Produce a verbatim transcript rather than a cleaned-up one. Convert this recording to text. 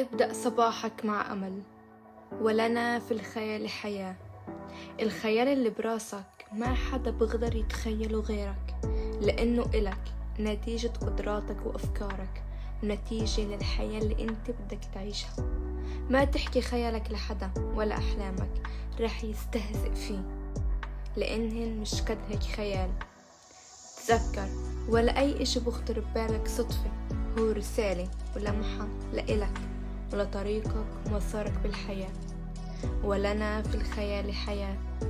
ابدأ صباحك مع أمل. ولنا في الخيال حياة، الخيال اللي براسك ما حدا بيقدر يتخيله غيرك، لأنه إلك نتيجة قدراتك وأفكارك، ونتيجة للحياة اللي أنت بدك تعيشها. ما تحكي خيالك لحدا ولا أحلامك، رح يستهزئ فيه لأنهن مش قد هيك خيال. تذكر ولا أي إشي بخطر ببالك صدفة، هو رسالة ولمحة لإلك ولطريقك ومسارك بالحياة. ولنا في الخيال حياة،